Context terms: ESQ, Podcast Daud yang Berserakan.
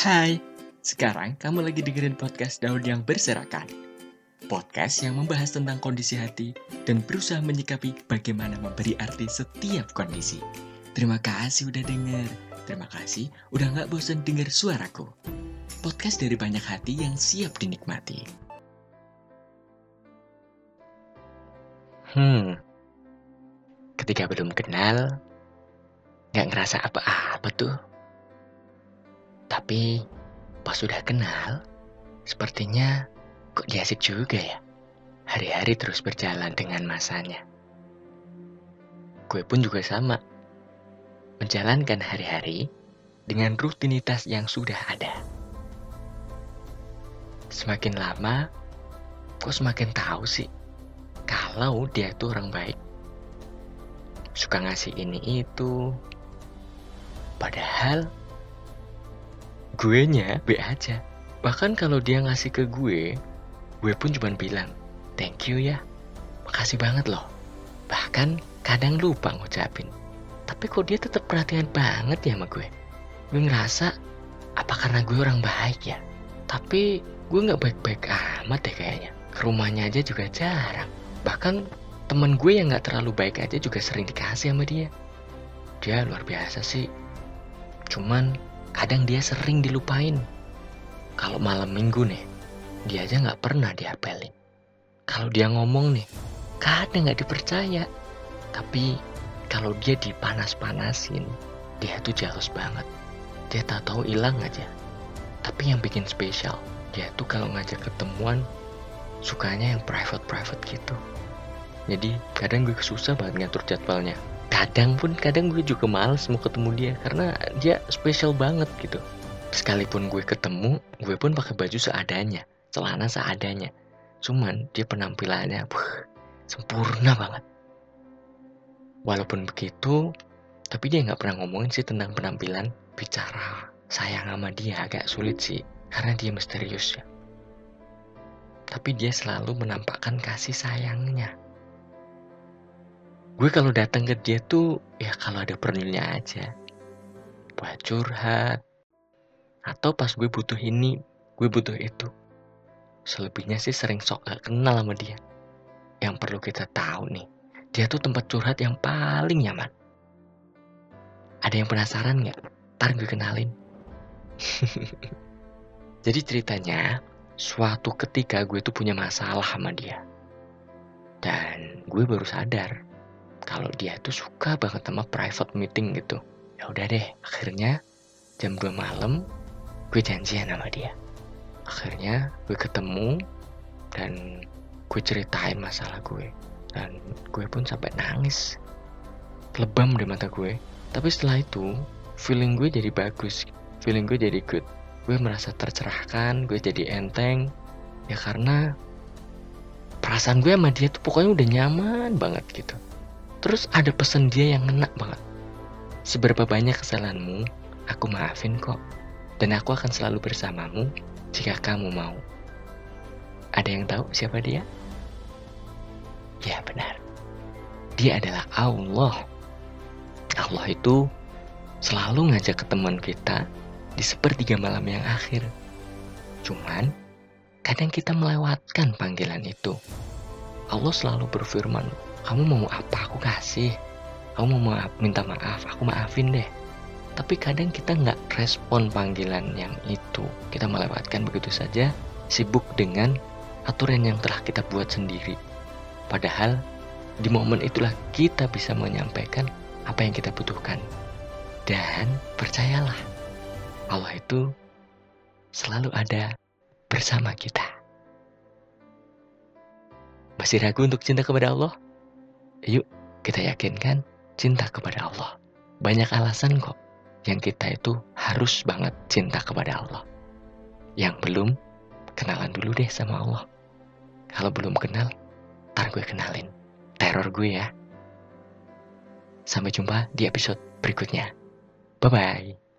Hai, sekarang kamu lagi dengerin podcast Daud yang Berserakan. Podcast yang membahas tentang kondisi hati dan berusaha menyikapi bagaimana memberi arti setiap kondisi. Terima kasih udah denger. Terima kasih udah gak bosan denger suaraku. Podcast dari banyak hati yang siap dinikmati. Ketika belum kenal, gak ngerasa apa-apa tuh. Tapi pas sudah kenal, sepertinya kok dia asik juga ya. Hari-hari terus berjalan dengan masanya. Gue pun juga sama. Menjalankan hari-hari dengan rutinitas yang sudah ada. Semakin lama, kok semakin tahu sih kalau dia tuh orang baik. Suka ngasih ini itu. Padahal gue-nya B aja. Bahkan kalau dia ngasih ke gue pun cuma bilang, "Thank you ya. Makasih banget loh." Bahkan kadang lupa ngucapin. Tapi kok dia tetap perhatian banget ya sama gue. Gue ngerasa, apa karena gue orang baik ya? Tapi gue gak baik-baik amat deh kayaknya. Ke rumahnya aja juga jarang. Bahkan teman gue yang gak terlalu baik aja juga sering dikasih sama dia. Dia luar biasa sih. Cuman kadang dia sering dilupain. Kalau malam minggu nih, dia aja gak pernah diapelin. Kalau dia ngomong nih, kadang gak dipercaya. Tapi kalau dia dipanas-panasin, dia tuh jealous banget. Dia tak tahu hilang aja. Tapi yang bikin spesial, dia tuh kalau ngajak ketemuan, sukanya yang private-private gitu. Jadi kadang gue susah banget ngatur jadwalnya. Kadang gue juga males mau ketemu dia karena dia spesial banget gitu. Sekalipun gue ketemu, gue pun pakai baju seadanya, celana seadanya. Cuman dia penampilannya sempurna banget. Walaupun begitu, tapi dia nggak pernah ngomongin sih tentang penampilan. Bicara sayang sama dia agak sulit sih karena dia misterius ya. Tapi dia selalu menampakkan kasih sayangnya. Gue kalau datang ke dia tuh, ya kalau ada perlunya aja. Buat curhat. Atau pas gue butuh ini, gue butuh itu. Selebihnya sih sering sok gak kenal sama dia. Yang perlu kita tahu nih, dia tuh tempat curhat yang paling nyaman. Ada yang penasaran gak? Ntar gue kenalin. Jadi ceritanya, suatu ketika gue tuh punya masalah sama dia. Dan gue baru sadar kalau dia tuh suka banget sama private meeting gitu. Ya udah deh, akhirnya jam 2 malam gue janjian sama dia. Akhirnya gue ketemu dan gue ceritain masalah gue. Dan gue pun sampai nangis. Lebam di mata gue. Tapi setelah itu, feeling gue jadi bagus. Feeling gue jadi good. Gue merasa tercerahkan, gue jadi enteng. Ya karena perasaan gue sama dia tuh pokoknya udah nyaman banget gitu. Terus ada pesan dia yang ngena banget. Seberapa banyak kesalahanmu, aku maafin kok. Dan aku akan selalu bersamamu jika kamu mau. Ada yang tahu siapa dia? Ya benar. Dia adalah Allah. Allah itu selalu ngajak ketemuan kita di sepertiga malam yang akhir. Cuman, kadang kita melewatkan panggilan itu. Allah selalu berfirman, "Kamu mau apa? Aku kasih. Kamu mau minta maaf? Aku maafin deh." Tapi kadang kita gak respon panggilan yang itu. Kita melewatkan begitu saja, sibuk dengan aturan yang telah kita buat sendiri. Padahal di momen itulah kita bisa menyampaikan apa yang kita butuhkan. Dan percayalah, Allah itu selalu ada bersama kita. Masih ragu untuk cinta kepada Allah? Yuk, kita yakinkan cinta kepada Allah. Banyak alasan kok yang kita itu harus banget cinta kepada Allah. Yang belum, kenalan dulu deh sama Allah. Kalau belum kenal, ntar gue kenalin. Teror gue ya. Sampai jumpa di episode berikutnya. Bye-bye.